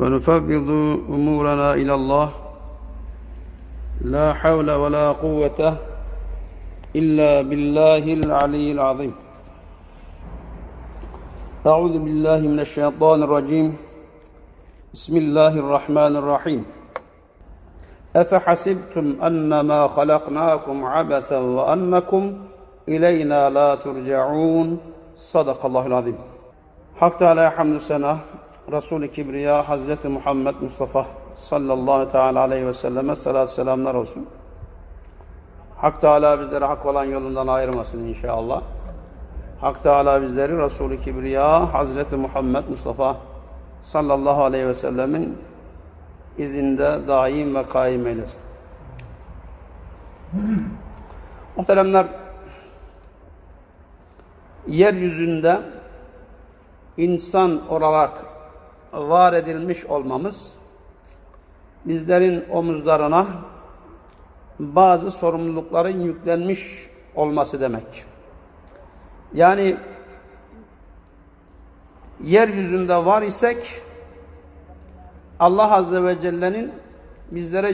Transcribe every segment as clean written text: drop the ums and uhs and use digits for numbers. وَنُفَوِّضُ أُمُورَنَا إِلَى اللّٰهِ لَا حَوْلَ وَلَا قُوَّةَ إِلَّا بِاللّٰهِ الْعَلِيِّ الْعَظِيمِ أعوذ بالله من الشيطان الرجيم بسم الله الرحمن الرحيم أفحسبتم أنما خلقناكم عبثا وأنكم إلينا لا ترجعون صدق الله العظيم Hak Teala'ya hamdü sena, Resul-i Kibriya Hazreti Muhammed Mustafa sallallahu teala aleyhi ve selleme salatü selamlar olsun. Hak Teala bizleri hak olan yolundan ayırmasın inşallah. Hak Teala bizleri Resul-i Kibriya Hazreti Muhammed Mustafa sallallahu aleyhi ve sellemin izinde daim ve kaim eylesin. Muhteremler, yeryüzünde insan olarak var edilmiş olmamız bizlerin omuzlarına bazı sorumlulukların yüklenmiş olması demek. Yani yeryüzünde var isek Allah Azze ve Celle'nin bizlere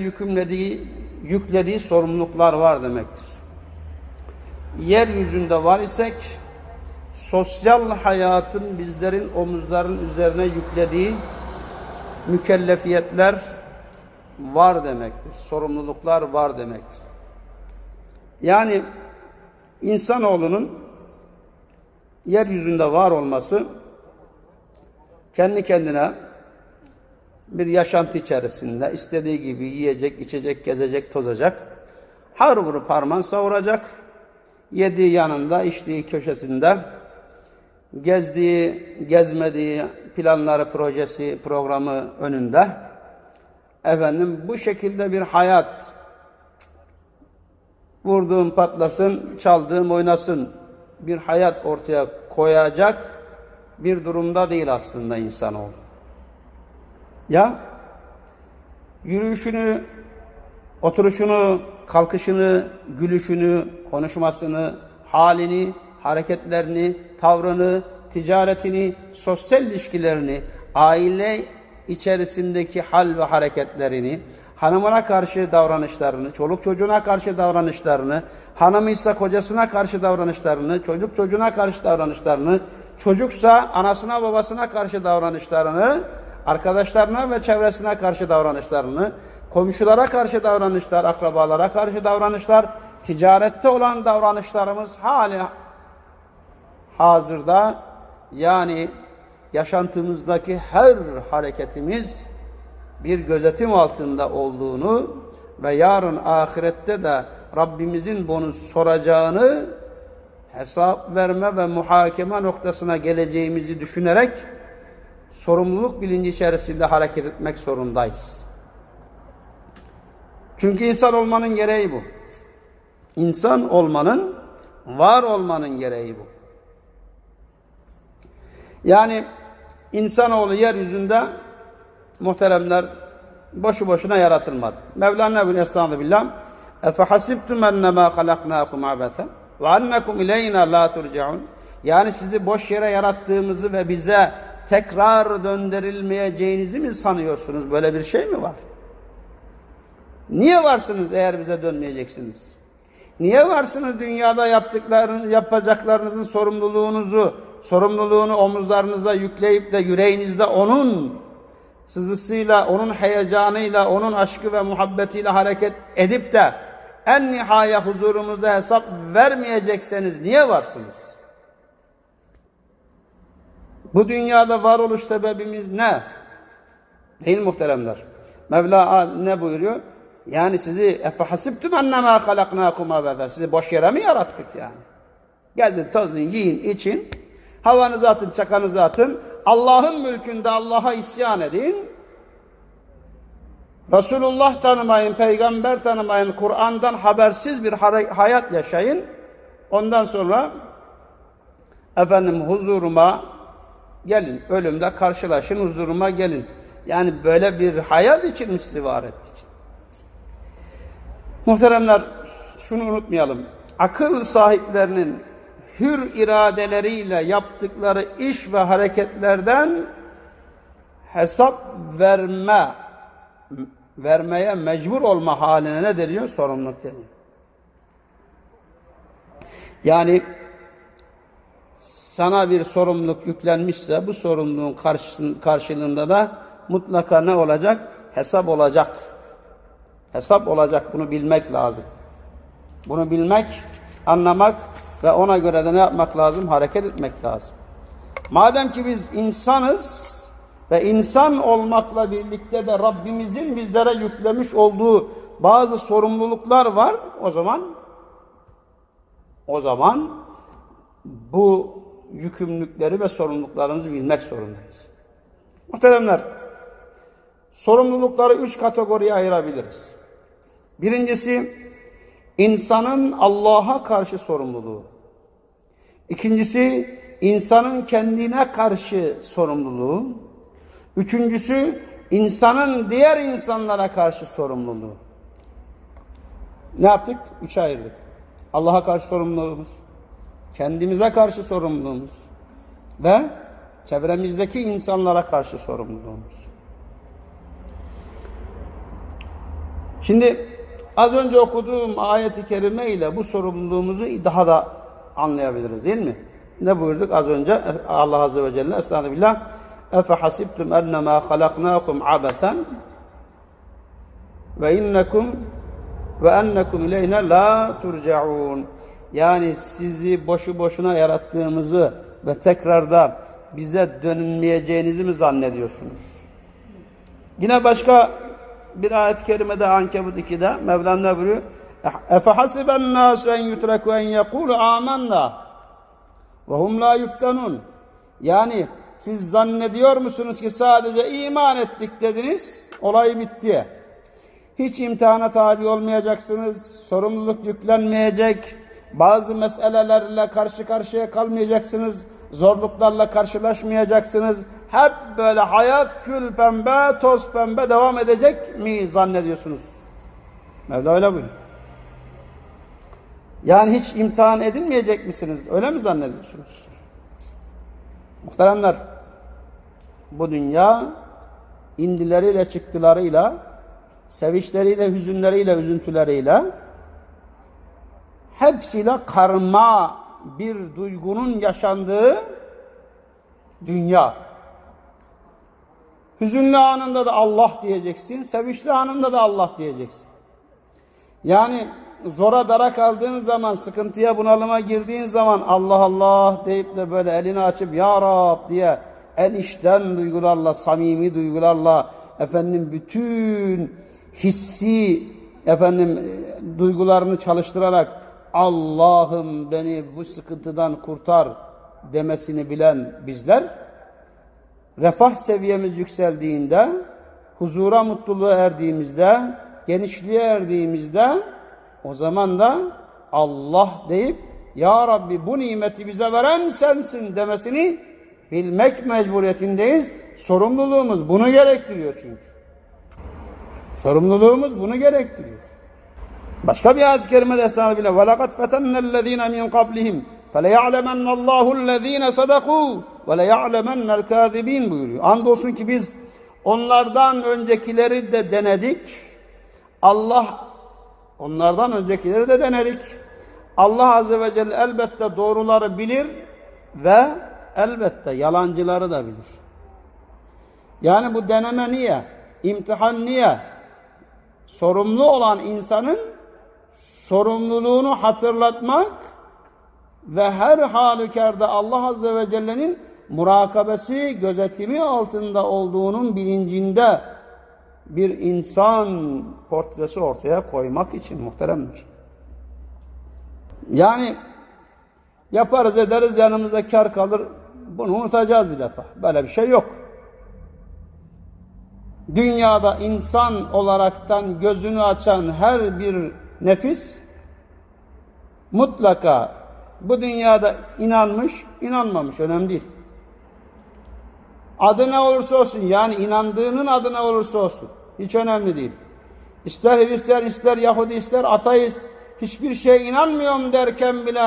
yüklediği sorumluluklar var demektir. Yeryüzünde var isek sosyal hayatın bizlerin omuzların üzerine yüklediği mükellefiyetler var demektir. Sorumluluklar var demektir. Yani insanoğlunun yeryüzünde var olması kendi kendine bir yaşantı içerisinde istediği gibi yiyecek, içecek, gezecek, tozacak, har vurup harman savuracak, yediği yanında, içtiği köşesinde, gezdiği, gezmediği planları, projesi, programı önünde, efendim bu şekilde bir hayat, vurduğum patlasın, çaldığım oynasın bir hayat ortaya koyacak bir durumda değil aslında insanoğlu. Ya yürüyüşünü, oturuşunu, kalkışını, gülüşünü, konuşmasını, halini, hareketlerini, tavrını, ticaretini, sosyal ilişkilerini, aile içerisindeki hal ve hareketlerini, hanımına karşı davranışlarını, çoluk çocuğuna karşı davranışlarını, hanımıysa kocasına karşı davranışlarını, çocuk çocuğuna karşı davranışlarını, çocuksa anasına babasına karşı davranışlarını, arkadaşlarına ve çevresine karşı davranışlarını, komşulara karşı davranışlar, akrabalara karşı davranışlar, ticarette olan davranışlarımız hali hazırda, yani yaşantımızdaki her hareketimiz bir gözetim altında olduğunu ve yarın ahirette de Rabbimizin bunu soracağını, hesap verme ve muhakeme noktasına geleceğimizi düşünerek sorumluluk bilinci içerisinde hareket etmek zorundayız. Çünkü insan olmanın gereği bu. İnsan olmanın, var olmanın gereği bu. Yani insanoğlu yeryüzünde muhteremler boşu boşuna yaratılmadı. Mevlana bin Estağfurullah billah "Efehasibtum ennemâ halaknâkum abesen ve annekum ileynâ lâ turcaun." Yani sizi boş yere yarattığımızı ve bize tekrar döndürülmeyeceğinizi mi sanıyorsunuz? Böyle bir şey mi var? Niye varsınız eğer bize dönmeyeceksiniz? Niye varsınız dünyada yapacaklarınızın sorumluluğunu omuzlarınıza yükleyip de yüreğinizde onun sızısıyla, onun heyecanıyla, onun aşkı ve muhabbetiyle hareket edip de en nihaya huzurumuzda hesap vermeyecekseniz niye varsınız? Bu dünyada varoluş sebebimiz ne? Değil muhteremler. Mevla ne buyuruyor? Yani sizi "Efehasibtum ennemâ halaknâkum abesen." Sizi boş yere mi yarattık yani? Gezin, tozun, yiyin, için, havanızı atın, çakanızı atın, Allah'ın mülkünde Allah'a isyan edin, Resulullah tanımayın, peygamber tanımayın, Kur'an'dan habersiz bir hayat yaşayın. Ondan sonra efendim huzuruma gelin, ölümle karşılaşın, huzuruma gelin. Yani böyle bir hayat için misli var ettik. Muhteremler, şunu unutmayalım. Akıl sahiplerinin hür iradeleriyle yaptıkları iş ve hareketlerden hesap vermeye mecbur olma haline ne deniyor? Sorumluluk deniyor. Yani sana bir sorumluluk yüklenmişse bu sorumluluğun karşılığında da mutlaka ne olacak? Hesap olacak. Hesap olacak. Bunu bilmek lazım. Bunu bilmek, anlamak ve ona göre de ne yapmak lazım? Hareket etmek lazım. Madem ki biz insanız ve insan olmakla birlikte de Rabbimizin bizlere yüklemiş olduğu bazı sorumluluklar var, o zaman bu yükümlülükleri ve sorumluluklarımızı bilmek zorundayız. Muhteremler, sorumlulukları 3 kategoriye ayırabiliriz. Birincisi, insanın Allah'a karşı sorumluluğu. İkincisi, insanın kendine karşı sorumluluğu. Üçüncüsü, insanın diğer insanlara karşı sorumluluğu. Ne yaptık? 3'e ayırdık. Allah'a karşı sorumluluğumuz, kendimize karşı sorumluluğumuz ve çevremizdeki insanlara karşı sorumluluğumuz. Şimdi az önce okuduğum ayet-i kerime ile bu sorumluluğumuzu daha da anlayabiliriz, değil mi? Ne buyurduk az önce? Allah Azze ve Celle, Estağfirullah. Efe hasibtum ennemâ halaknâkum abesen ve ennekum ileyne la turcaun. Yani sizi boşu boşuna yarattığımızı ve tekrarda bize dönmeyeceğinizi mi zannediyorsunuz? Yine başka bir ayet-i kerimede Ankebut 2'de Mevlam ne buyuruyor? Efe hasiben nâsü en yutreku en yekûlu âmennâ ve hum la yuftenun. Yani siz zannediyor musunuz ki sadece iman ettik dediniz, olay bitti. Hiç imtihana tabi olmayacaksınız, sorumluluk yüklenmeyecek, bazı meselelerle karşı karşıya kalmayacaksınız, zorluklarla karşılaşmayacaksınız. Hep böyle hayat kül pembe, toz pembe devam edecek mi zannediyorsunuz? Mevla öyle buyuruyor. Yani hiç imtihan edilmeyecek misiniz? Öyle mi zannediyorsunuz? Muhteremler, bu dünya indileriyle, çıktılarıyla, sevinçleriyle, hüzünleriyle, üzüntüleriyle hepsiyle karma bir duygunun yaşandığı dünya. Hüzünlü anında da Allah diyeceksin, sevinçli anında da Allah diyeceksin. Yani zora dara kaldığın zaman, sıkıntıya, bunalıma girdiğin zaman Allah Allah deyip de böyle elini açıp Ya Rab diye en içten duygularla, samimi duygularla bütün hissi duygularını çalıştırarak Allah'ım beni bu sıkıntıdan kurtar demesini bilen bizler, refah seviyemiz yükseldiğinde, huzura, mutluluğa erdiğimizde, genişliğe erdiğimizde o zaman da Allah deyip Ya Rabbi bu nimeti bize veren sensin demesini bilmek mecburiyetindeyiz. Sorumluluğumuz bunu gerektiriyor çünkü. Sorumluluğumuz bunu gerektiriyor. Başka bir ayet-i kerimede Estağfirullah. وَلَقَدْ فَتَنَّ الَّذ۪ينَ مِنْ قَبْلِهِمْ فَلَيَعْلَمَنَّ اللّٰهُ الَّذ۪ينَ صَدَقُوا وَلَيَعْلَمَنَّ الْكَاذِب۪ينَ buyuruyor. Andolsun ki biz onlardan öncekileri de denedik. Allah Azze ve Celle elbette doğruları bilir ve elbette yalancıları da bilir. Yani bu deneme niye? İmtihan niye? Sorumlu olan insanın sorumluluğunu hatırlatmak ve her halükarda Allah Azze ve Celle'nin murakabesi, gözetimi altında olduğunun bilincinde bir insan portresi ortaya koymak için muhteremdir. Yani yaparız ederiz, yanımızda kar kalır, bunu unutacağız bir defa. Böyle bir şey yok. Dünyada insan olaraktan gözünü açan her bir nefis mutlaka bu dünyada inanmış, inanmamış önemli değil. Adı ne olursa olsun, yani inandığının adı ne olursa olsun hiç önemli değil. İster Hristiyan, ister Yahudi, ister ateist, hiçbir şeye inanmıyorum derken bile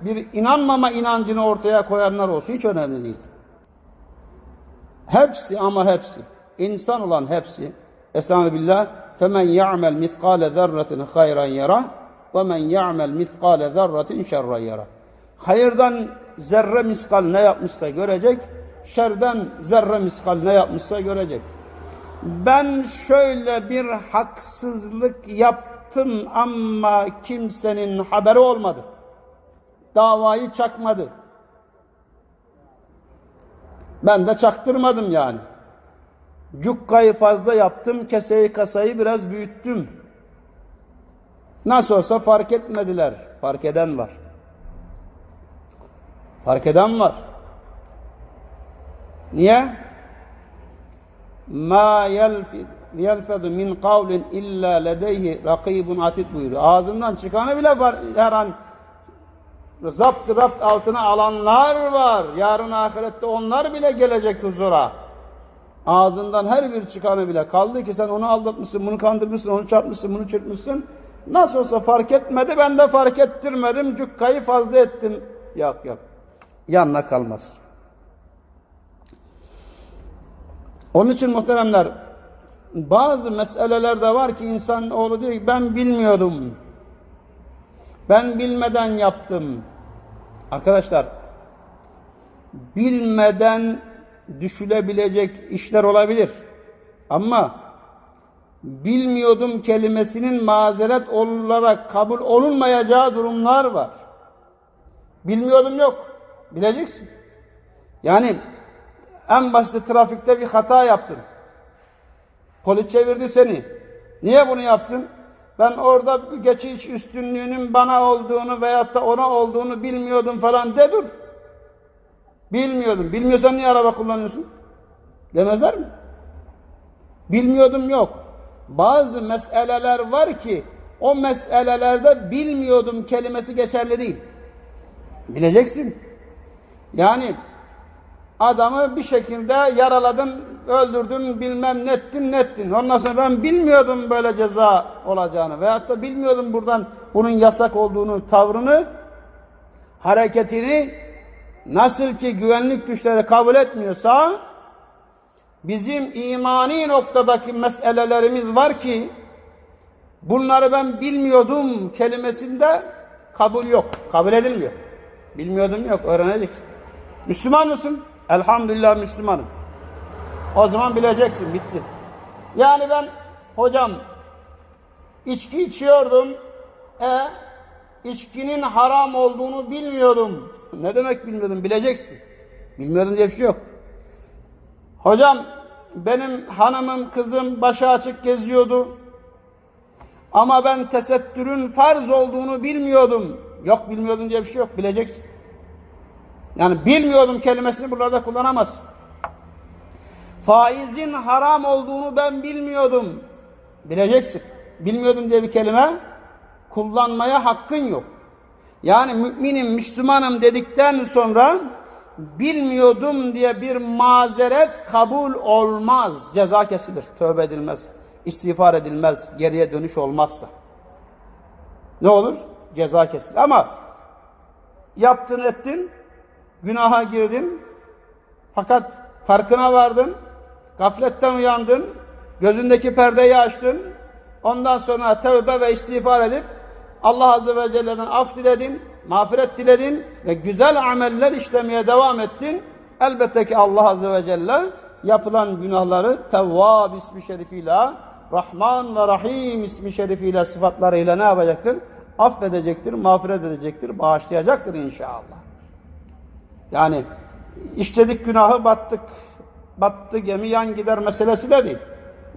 bir inanmama inancını ortaya koyanlar olsun hiç önemli değil. Hepsi ama hepsi. İnsan olan hepsi. Estağfirullah. فَمَنْ يَعْمَلْ مِثْقَالَ ذَرَّةٍ خَيْرًا يَرَهُ وَمَنْ يَعْمَلْ مِثْقَالَ ذَرَّةٍ شَرًّا يَرَهُ. Hayırdan zerre miskal ne yapmışsa görecek, şerden zerre miskal ne yapmışsa görecek. Ben şöyle bir haksızlık yaptım ama kimsenin haberi olmadı. Davayı çakmadı. Ben de çaktırmadım yani. Cukkayı fazla yaptım, keseyi kasayı biraz büyüttüm. Nasıl olsa fark etmediler. Fark eden var. Fark eden var. Niye? مَا يَلْفَذُ مِنْ قَوْلٍ اِلَّا لَدَيْهِ رَقِيبٌ عَتِدْ buyuruyor. Ağzından çıkanı bile her an zapt-ı rapt altına alanlar var. Yarın ahirette onlar bile gelecek huzura. Ağzından her bir çıkanı bile. Kaldı ki sen onu aldatmışsın, bunu kandırmışsın, onu çarpmışsın, bunu çırpmışsın. Nasıl olsa fark etmedi, ben de fark ettirmedim. Cukkayı fazla ettim. Yap. Yanına kalmaz. Onun için muhteremler, bazı meseleler de var ki insan oğlu diyor ki ben bilmiyordum. Ben bilmeden yaptım. Arkadaşlar, bilmeden düşülebilecek işler olabilir. Ama bilmiyordum kelimesinin mazeret olarak kabul olunmayacağı durumlar var. Bilmiyordum yok. Bileceksin. Yani en başta trafikte bir hata yaptın. Polis çevirdi seni. Niye bunu yaptın? Ben orada geçiş üstünlüğünün bana olduğunu veyahut da ona olduğunu bilmiyordum falan de dur. Bilmiyordum. Bilmiyorsan niye araba kullanıyorsun? Demezler mi? Bilmiyordum yok. Bazı meseleler var ki o meselelerde bilmiyordum kelimesi geçerli değil. Bileceksin. Yani adamı bir şekilde yaraladın, öldürdün, bilmem nettin. Ondan sonra ben bilmiyordum böyle ceza olacağını veyahut da bilmiyordum buradan bunun yasak olduğunu, tavrını, hareketini nasıl ki güvenlik güçleri kabul etmiyorsa bizim imani noktadaki meselelerimiz var ki bunları ben bilmiyordum kelimesinde kabul yok, kabul edilmiyor. Bilmiyordum yok, öğrenecek. Müslüman mısın? Elhamdülillah Müslümanım. O zaman bileceksin, bitti. Yani ben hocam içki içiyordum, içkinin haram olduğunu bilmiyordum. Ne demek bilmiyordum? Bileceksin. Bilmiyordum diye bir şey yok. Hocam benim hanımım, kızım başı açık geziyordu ama ben tesettürün farz olduğunu bilmiyordum. Yok, bilmiyordum diye bir şey yok, bileceksin. Yani bilmiyordum kelimesini buralarda kullanamazsın. Faizin haram olduğunu ben bilmiyordum. Bileceksin. Bilmiyordum diye bir kelime kullanmaya hakkın yok. Yani müminim, Müslümanım dedikten sonra bilmiyordum diye bir mazeret kabul olmaz. Ceza kesilir, tövbe edilmez, istiğfar edilmez, geriye dönüş olmazsa. Ne olur? Ceza kesilir. Ama yaptın ettin, günaha girdin, fakat farkına vardın, gafletten uyandın, gözündeki perdeyi açtın, ondan sonra tevbe ve istiğfar edip Allah Azze ve Celle'den af diledin, mağfiret diledin ve güzel ameller işlemeye devam ettin. Elbette ki Allah Azze ve Celle yapılan günahları Tevvab ismi şerifiyle, Rahman ve Rahim ismi şerifiyle, sıfatlarıyla ne yapacaktır? Affedecektir, mağfiret edecektir, bağışlayacaktır inşallah. Yani işledik günahı, battı gemi yan gider meselesi de değil.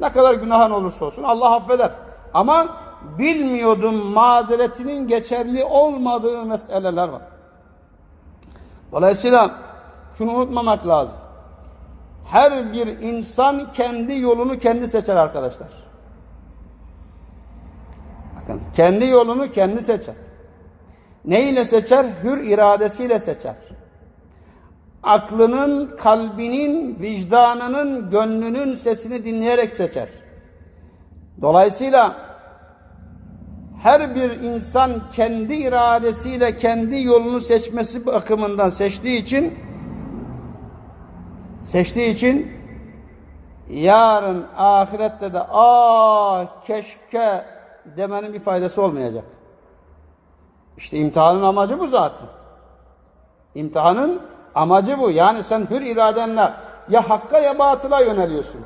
Ne kadar günahın olursa olsun Allah affeder. Ama bilmiyordum mazeretinin geçerli olmadığı meseleler var. Dolayısıyla şunu unutmamak lazım. Her bir insan kendi yolunu kendi seçer arkadaşlar. Bakın, kendi yolunu kendi seçer. Neyle seçer? Hür iradesiyle seçer. Aklının, kalbinin, vicdanının, gönlünün sesini dinleyerek seçer. Dolayısıyla her bir insan kendi iradesiyle kendi yolunu seçmesi bakımından seçtiği için yarın ahirette de keşke demenin bir faydası olmayacak. İşte imtihanın amacı bu zaten. İmtihanın amacı bu. Yani sen hür iradenle ya hakka ya batıla yöneliyorsun.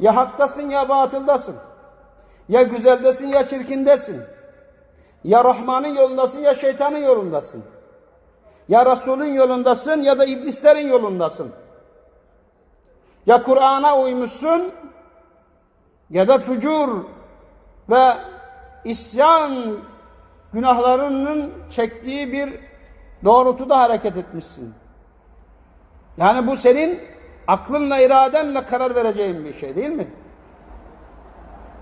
Ya haktasın ya batıldasın. Ya güzeldesin ya çirkindesin. Ya Rahman'ın yolundasın ya şeytanın yolundasın. Ya Resul'ün yolundasın ya da iblislerin yolundasın. Ya Kur'an'a uymuşsun ya da fücur ve isyan günahlarının çektiği bir doğrultuda hareket etmişsin. Yani bu senin aklınla, iradenle karar vereceğin bir şey değil mi?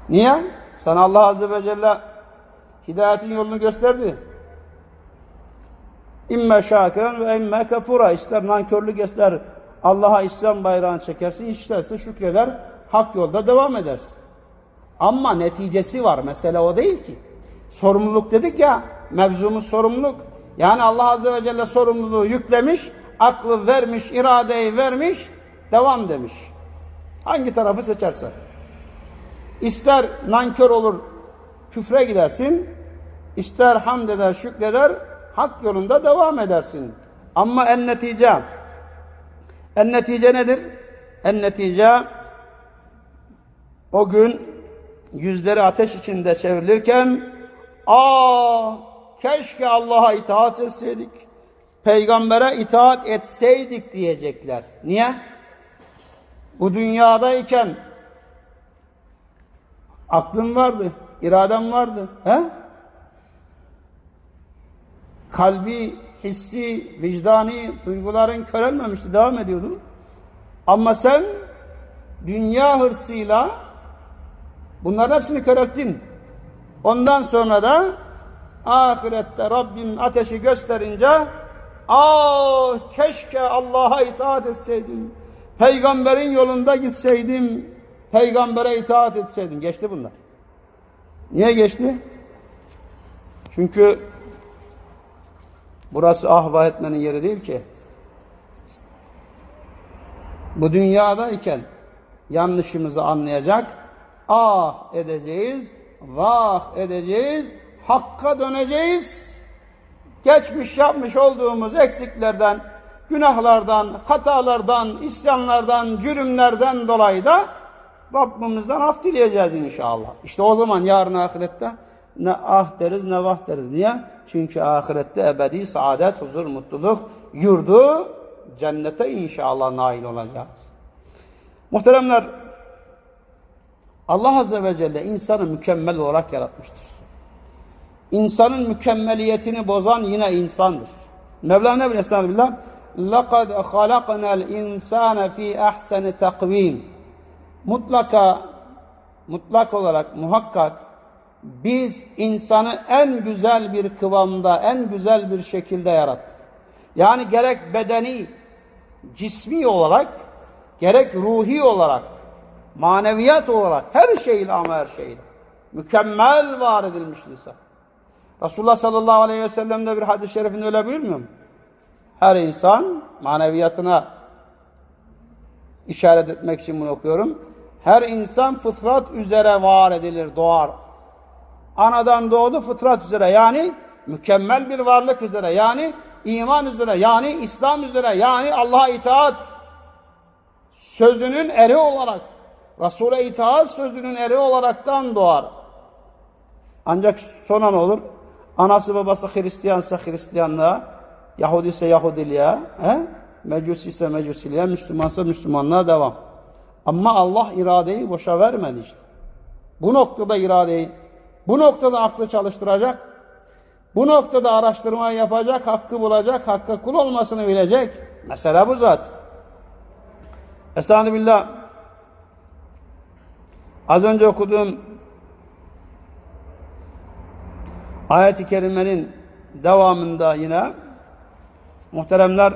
Niye? Sana Allah Azze ve Celle hidayetin yolunu gösterdi. İmme şakiren ve imme kafura. İster nankörlük, ister Allah'a isyan bayrağını çekersin, isterse şükreder, hak yolda devam edersin. Ama neticesi var. Mesele o değil ki. Sorumluluk dedik ya, mevzumuz sorumluluk. Yani Allah Azze ve Celle sorumluluğu yüklemiş, aklı vermiş, iradeyi vermiş, devam demiş. Hangi tarafı seçersen. İster nankör olur, küfre gidersin, ister hamd eder, şükreder, hak yolunda devam edersin. Ama en netice nedir? En netice o gün yüzleri ateş içinde çevrilirken keşke Allah'a itaat etseydik, peygambere itaat etseydik diyecekler. Niye? Bu dünyadayken aklın vardı, iraden vardı. He? Kalbi, hissi, vicdani duyguların körelmemişti, devam ediyordu. Ama sen dünya hırsıyla bunların hepsini körelttin. Ondan sonra da ahirette Rabbin ateşi gösterince keşke Allah'a itaat etseydim, peygamberin yolunda gitseydim, peygambere itaat etseydim. Geçti bunlar. Niye geçti? Çünkü burası ahva etmenin yeri değil ki. Bu dünyadayken yanlışımızı anlayacak, ah edeceğiz, vah edeceğiz, hakka döneceğiz. Geçmiş yapmış olduğumuz eksiklerden, günahlardan, hatalardan, isyanlardan, cürümlerden dolayı da Rabbimizden af dileyeceğiz inşallah. İşte o zaman yarın ahirette ne ah deriz ne vah deriz. Niye? Çünkü ahirette ebedi saadet, huzur, mutluluk, yurdu, cennete inşallah nail olacağız. Muhteremler, Allah Azze ve Celle insanı mükemmel olarak yaratmıştır. İnsanın mükemmeliyetini bozan yine insandır. Mevlam ne bilir? Estağfirullah. لَقَدْ خَلَقْنَا الْاِنْسَانَ ف۪ي اَحْسَنِ تَقْو۪يمٍ Mutlak olarak, muhakkak biz insanı en güzel bir kıvamda, en güzel bir şekilde yarattık. Yani gerek bedeni, cismi olarak, gerek ruhi olarak, maneviyat olarak, her şeyle ama her şeyle mükemmel var edilmiş insan. Resulullah sallallahu aleyhi ve sellem'de bir hadis-i şerifinde öyle buyurmuyor mu? Her insan, maneviyatına işaret etmek için bunu okuyorum. Her insan fıtrat üzere var edilir, doğar. Anadan doğdu fıtrat üzere, yani mükemmel bir varlık üzere, yani iman üzere, yani İslam üzere, yani Allah'a itaat sözünün eri olarak, Resul'e itaat sözünün eri olaraktan doğar. Ancak sonra ne olur? Anası babası Hristiyansa Hristiyanlığa, Yahudi ise Yahudiliğe, Mecusi ise Mecusiliğe, Müslümansa Müslümanlığa devam. Ama Allah iradeyi boşa vermedi işte. Bu noktada iradeyi, bu noktada aklı çalıştıracak, bu noktada araştırmayı yapacak, hakkı bulacak, hakka kul olmasını bilecek. Mesela bu zaten. Estağfirullah. Az önce okuduğum ayet-i kerimenin devamında yine muhteremler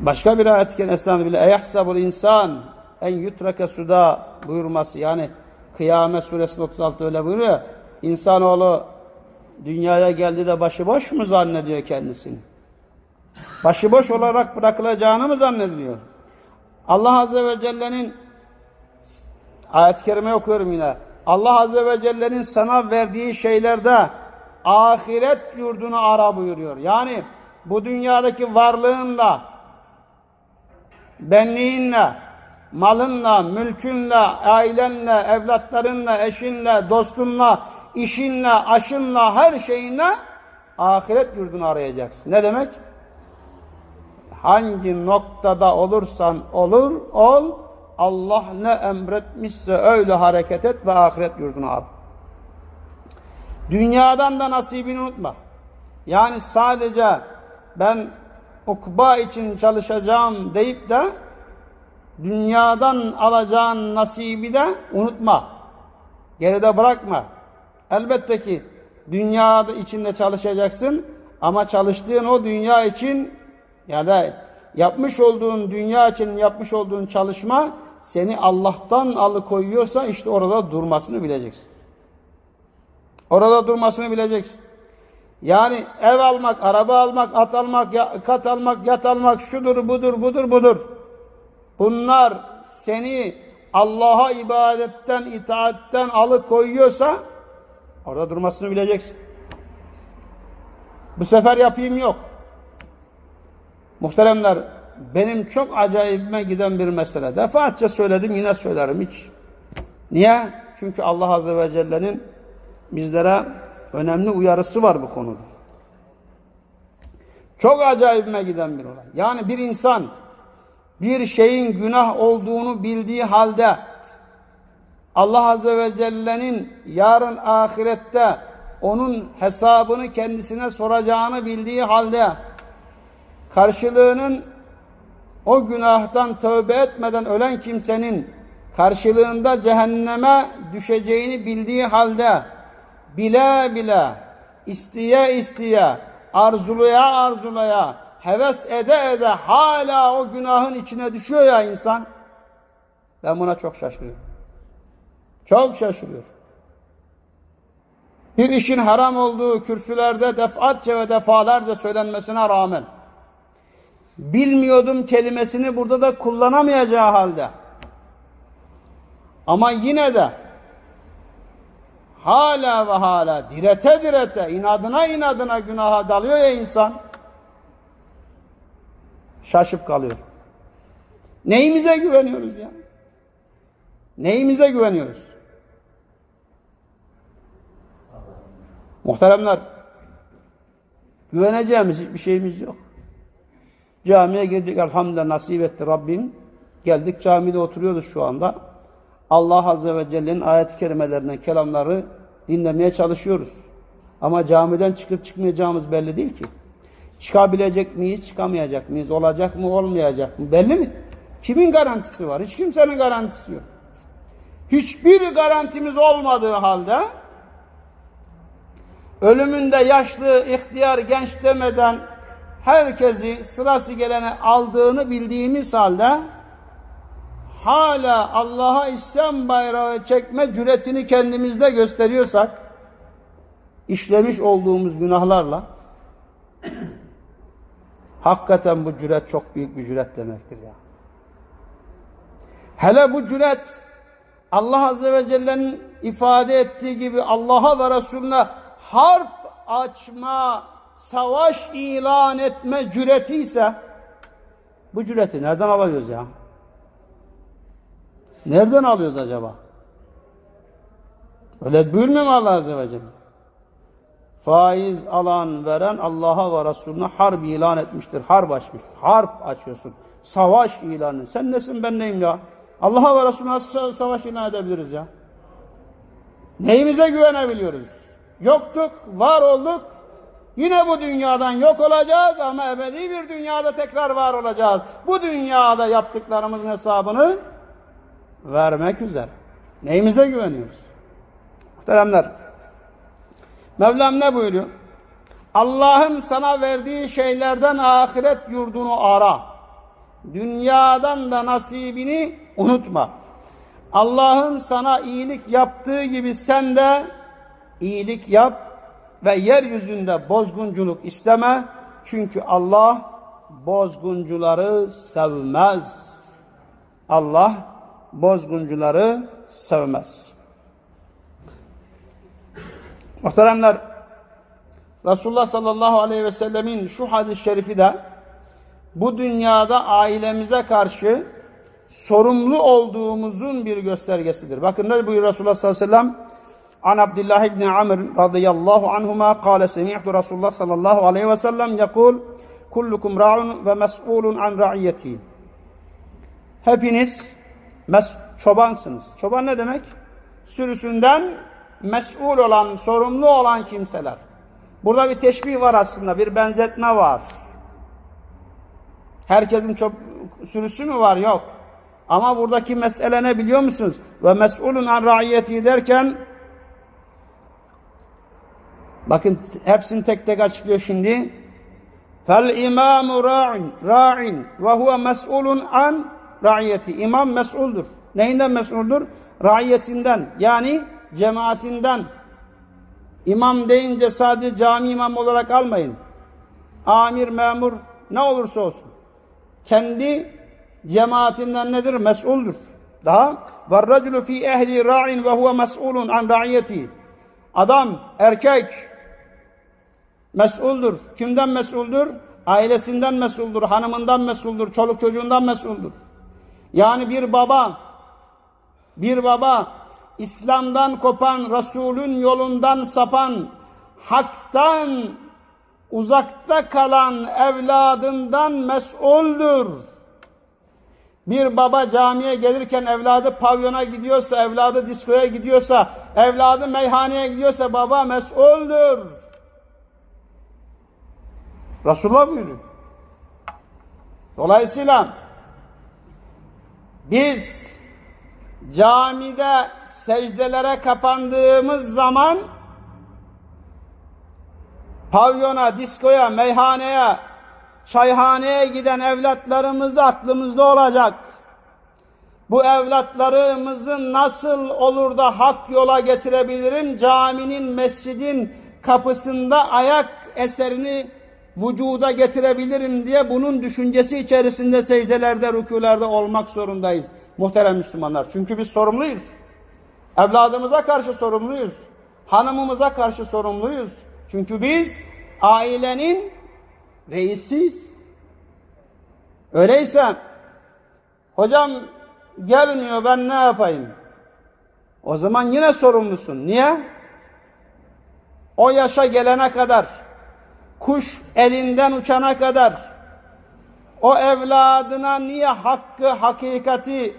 başka bir ayet-i kerime estağfirullah eyhsabul insan en yutrake suda buyurması, yani Kıyamet suresi 36 öyle buyuruyor. İnsanoğlu dünyaya geldi de başıboş mu zannediyor kendisini? Başıboş olarak bırakılacağını mı zannediyor? Allah Azze ve Celle'nin ayet-i kerime okuyorum yine. Allah Azze ve Celle'nin sana verdiği şeylerde ahiret yurdunu ara buyuruyor. Yani bu dünyadaki varlığınla, benliğinle, malınla, mülkünle, ailenle, evlatlarınla, eşinle, dostunla, işinle, aşınla, her şeyinle ahiret yurdunu arayacaksın. Ne demek? Hangi noktada olursan ol, Allah ne emretmişse öyle hareket et ve ahiret yurdunu ara. Dünyadan da nasibini unutma. Yani sadece ben ukba için çalışacağım deyip de dünyadan alacağın nasibi de unutma. Geride bırakma. Elbette ki dünya içinde çalışacaksın ama çalıştığın o dünya için ya da yapmış olduğun dünya için yapmış olduğun çalışma seni Allah'tan alıkoyuyorsa işte orada durmasını bileceksin. Orada durmasını bileceksin. Yani ev almak, araba almak, at almak, kat almak, yat almak, şudur, budur. Bunlar seni Allah'a ibadetten, itaatten alıkoyuyorsa orada durmasını bileceksin. Bu sefer yapayım yok. Muhteremler, benim çok acayibime giden bir mesele. Defaatçe söyledim, yine söylerim hiç. Niye? Çünkü Allah Azze ve Celle'nin bizlere önemli uyarısı var bu konuda. Çok acayibime giden bir olay. Yani bir insan bir şeyin günah olduğunu bildiği halde Allah Azze ve Celle'nin yarın ahirette onun hesabını kendisine soracağını bildiği halde karşılığının o günahtan tövbe etmeden ölen kimsenin karşılığında cehenneme düşeceğini bildiği halde bile bile, isteye isteye, arzulaya arzulaya, heves ede ede hala o günahın içine düşüyor ya insan. Ben buna çok şaşırıyorum. Çok şaşırıyorum. Bir işin haram olduğu kürsülerde defaatçe ve defalarca söylenmesine rağmen bilmiyordum kelimesini burada da kullanamayacağı halde ama yine de hala ve hala direte direte, inadına inadına günaha dalıyor ya insan, şaşıp kalıyor. Neyimize güveniyoruz ya? Neyimize güveniyoruz? Muhteremler, güveneceğimiz hiçbir şeyimiz yok. Camiye girdik, elhamdülillah nasip etti Rabbim. Geldik, camide oturuyoruz şu anda. Allah Azze ve Celle'nin ayet-i kerimelerinden kelamları dinlemeye çalışıyoruz. Ama camiden çıkıp çıkmayacağımız belli değil ki. Çıkabilecek miyiz, çıkamayacak mıyız, olacak mı, olmayacak mı belli mi? Kimin garantisi var? Hiç kimsenin garantisi yok. Hiçbir garantimiz olmadığı halde ölümünde yaşlı, ihtiyar, genç demeden herkesi sırası gelene aldığını bildiğimiz halde hala Allah'a isyan bayrağı çekme cüretini kendimizde gösteriyorsak işlemiş olduğumuz günahlarla hakikaten bu cüret çok büyük bir cüret demektir ya. Hele bu cüret Allah Azze ve Celle'nin ifade ettiği gibi Allah'a ve Resulüne harp açma, savaş ilan etme cüreti ise bu cüreti nereden alıyoruz ya? Nereden alıyoruz acaba? Öyle buyurmuyor mu Allah Azze ve Celle? Faiz alan veren Allah'a ve Resulüne harp ilan etmiştir, harp açmıştır. Harp açıyorsun, savaş ilanı. Sen nesin, ben neyim ya? Allah'a ve Resulüne nasıl savaş ilan edebiliriz ya? Neyimize güvenebiliyoruz? Yoktuk, var olduk. Yine bu dünyadan yok olacağız ama ebedi bir dünyada tekrar var olacağız. Bu dünyada yaptıklarımızın hesabını vermek üzere. Neyimize güveniyoruz? Muhteremler, Mevlam ne buyuruyor? Allah'ın sana verdiği şeylerden ahiret yurdunu ara. Dünyadan da nasibini unutma. Allah'ın sana iyilik yaptığı gibi sen de iyilik yap ve yeryüzünde bozgunculuk isteme. Çünkü Allah bozguncuları sevmez. Allah bozguncuları sevmez. Muhteremler, Resulullah sallallahu aleyhi ve sellemin şu hadis-i şerifi de bu dünyada ailemize karşı sorumlu olduğumuzun bir göstergesidir. Bakın ne buyuruyor Resulullah sallallahu aleyhi ve sellem? An Abdullah ibn Amr radıyallahu anhuma kâle semihtu Resulullah sallallahu aleyhi ve sellem yakul kullukum ra'un ve mes'ulun an ra'iyyeti. Hepiniz çobansınız. Çoban ne demek? Sürüsünden mes'ul olan, sorumlu olan kimseler. Burada bir teşbih var aslında, bir benzetme var. Herkesin sürüsü mü var? Yok. Ama buradaki mesele ne biliyor musunuz? Ve mes'ulun an ra'iyyeti derken bakın hepsini tek tek açıklıyor şimdi. Fel imamu ra'in ve huve mes'ulun an ra'iyeti. İmam mes'uldur. Neyinden mes'uldur? Ra'iyetinden, yani cemaatinden. İmam deyince sadece cami imam olarak almayın. Amir, memur ne olursa olsun. Kendi cemaatinden nedir? Mes'uldur. Daha ve raculu fi ehli ra'in ve huve mes'ulun an ra'iyeti. Adam, erkek mes'uldur. Kimden mes'uldur? Ailesinden mes'uldur, hanımından mes'uldur, çoluk çocuğundan mes'uldur. Yani bir baba İslam'dan kopan, Resul'ün yolundan sapan, haktan uzakta kalan evladından mes'uldur. Bir baba camiye gelirken evladı pavyona gidiyorsa, evladı diskoya gidiyorsa, evladı meyhaneye gidiyorsa baba mes'uldür. Resulullah buyuruyor. Dolayısıyla biz camide secdelere kapandığımız zaman pavyona, diskoya, meyhaneye, çayhaneye giden evlatlarımız aklımızda olacak. Bu evlatlarımızı nasıl olur da hak yola getirebilirim? Caminin, mescidin kapısında ayak eserini vücuda getirebilirim diye bunun düşüncesi içerisinde secdelerde, rükûlerde olmak zorundayız muhterem Müslümanlar. Çünkü biz sorumluyuz. Evladımıza karşı sorumluyuz. Hanımımıza karşı sorumluyuz. Çünkü biz ailenin reisiyiz. Öyleyse hocam gelmiyor, ben ne yapayım? O zaman yine sorumlusun. Niye? O yaşa gelene kadar, kuş elinden uçana kadar o evladına niye hakkı, hakikati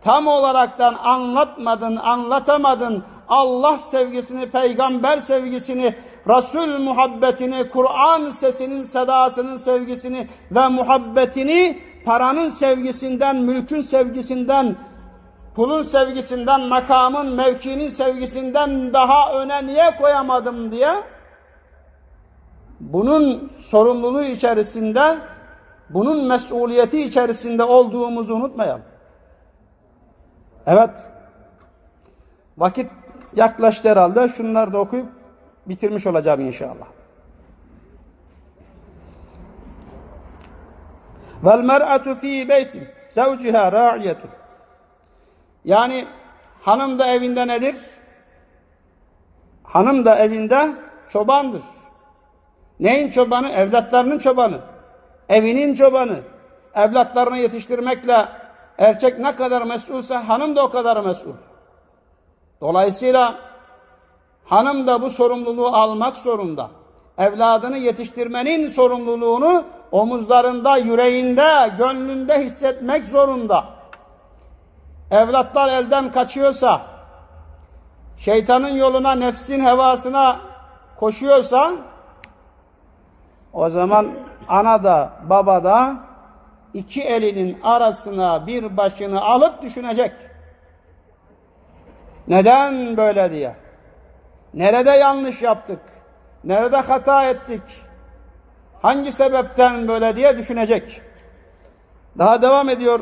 tam olaraktan anlatmadın, anlatamadın? Allah sevgisini, peygamber sevgisini, Resul muhabbetini, Kur'an sesinin, sedasının sevgisini ve muhabbetini paranın sevgisinden, mülkün sevgisinden, pulun sevgisinden, makamın, mevkinin sevgisinden daha öne niye koyamadım diye bunun sorumluluğu içerisinde, bunun mesuliyeti içerisinde olduğumuzu unutmayalım. Evet. Vakit yaklaştı herhalde. Şunları da okuyup bitirmiş olacağım inşallah. Vel mer'atu fi beytin zevciha ra'iyetun. Yani hanım da evinde nedir? Hanım da evinde çobandır. Neyin çobanı? Evlatlarının çobanı. Evinin çobanı. Evlatlarını yetiştirmekle erkek ne kadar mesulsa hanım da o kadar mesul. Dolayısıyla hanım da bu sorumluluğu almak zorunda. Evladını yetiştirmenin sorumluluğunu omuzlarında, yüreğinde, gönlünde hissetmek zorunda. Evlatlar elden kaçıyorsa, şeytanın yoluna, nefsin hevasına koşuyorsa, o zaman ana da baba da iki elinin arasına bir başını alıp düşünecek. Neden böyle diye? Nerede yanlış yaptık? Nerede hata ettik? Hangi sebepten böyle diye düşünecek. Daha devam ediyor.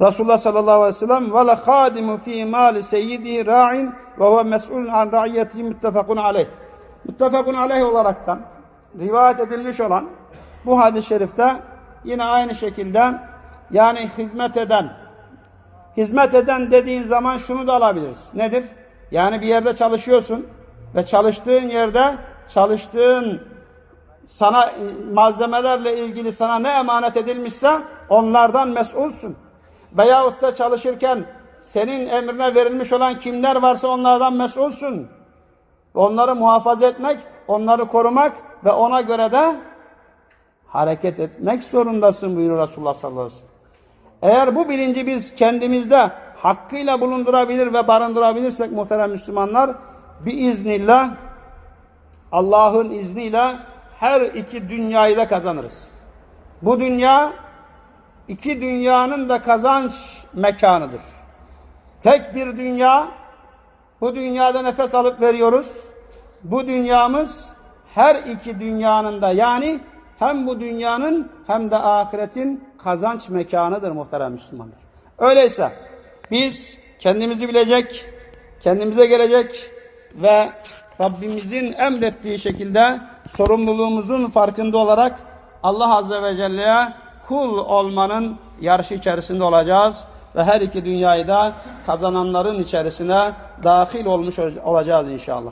Resulullah sallallahu aleyhi ve sellem ve la hadimu fi mali seyyidi ra'in ve huve mes'ulun an ra'iyeti muttefakun aleyh. Muttefakun aleyh olaraktan rivayet edilmiş olan bu hadis-i şerifte yine aynı şekilde yani hizmet eden dediğin zaman şunu da alabiliriz. Nedir? Yani bir yerde çalışıyorsun ve çalıştığın yerde çalıştığın sana malzemelerle ilgili sana ne emanet edilmişse onlardan mesulsun. Veyahut da çalışırken senin emrine verilmiş olan kimler varsa onlardan mesulsun. Onları muhafaza etmek, onları korumak ve ona göre de hareket etmek zorundasın buyuruyor Resulullah sallallahu aleyhi ve sellem. Eğer bu bilinci biz kendimizde hakkıyla bulundurabilir ve barındırabilirsek muhterem Müslümanlar, biiznillah, Allah'ın izniyle her iki dünyayı da kazanırız. Bu dünya iki dünyanın da kazanç mekanıdır. Tek bir dünya, bu dünyada nefes alıp veriyoruz. Bu dünyamız her iki dünyanın da yani hem bu dünyanın hem de ahiretin kazanç mekanıdır muhterem Müslümanlar. Öyleyse biz kendimizi bilecek, kendimize gelecek ve Rabbimizin emrettiği şekilde sorumluluğumuzun farkında olarak Allah Azze ve Celle'ye kul olmanın yarışı içerisinde olacağız ve her iki dünyayı da kazananların içerisine dahil olmuş olacağız inşallah.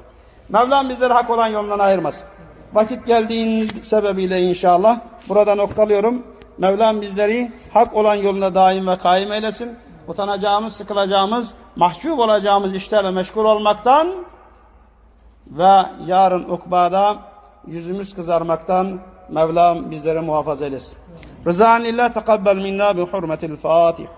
Mevlam bizleri hak olan yolundan ayırmasın. Vakit geldiğin sebebiyle inşallah burada noktalıyorum. Mevlam bizleri hak olan yoluna daim ve kaim eylesin. Utanacağımız, sıkılacağımız, mahcup olacağımız işlerle meşgul olmaktan ve yarın ukbada yüzümüz kızarmaktan Mevlam bizleri muhafaza eylesin. Rıza'nillah tekabbel minna bi hurmetil Fatiha.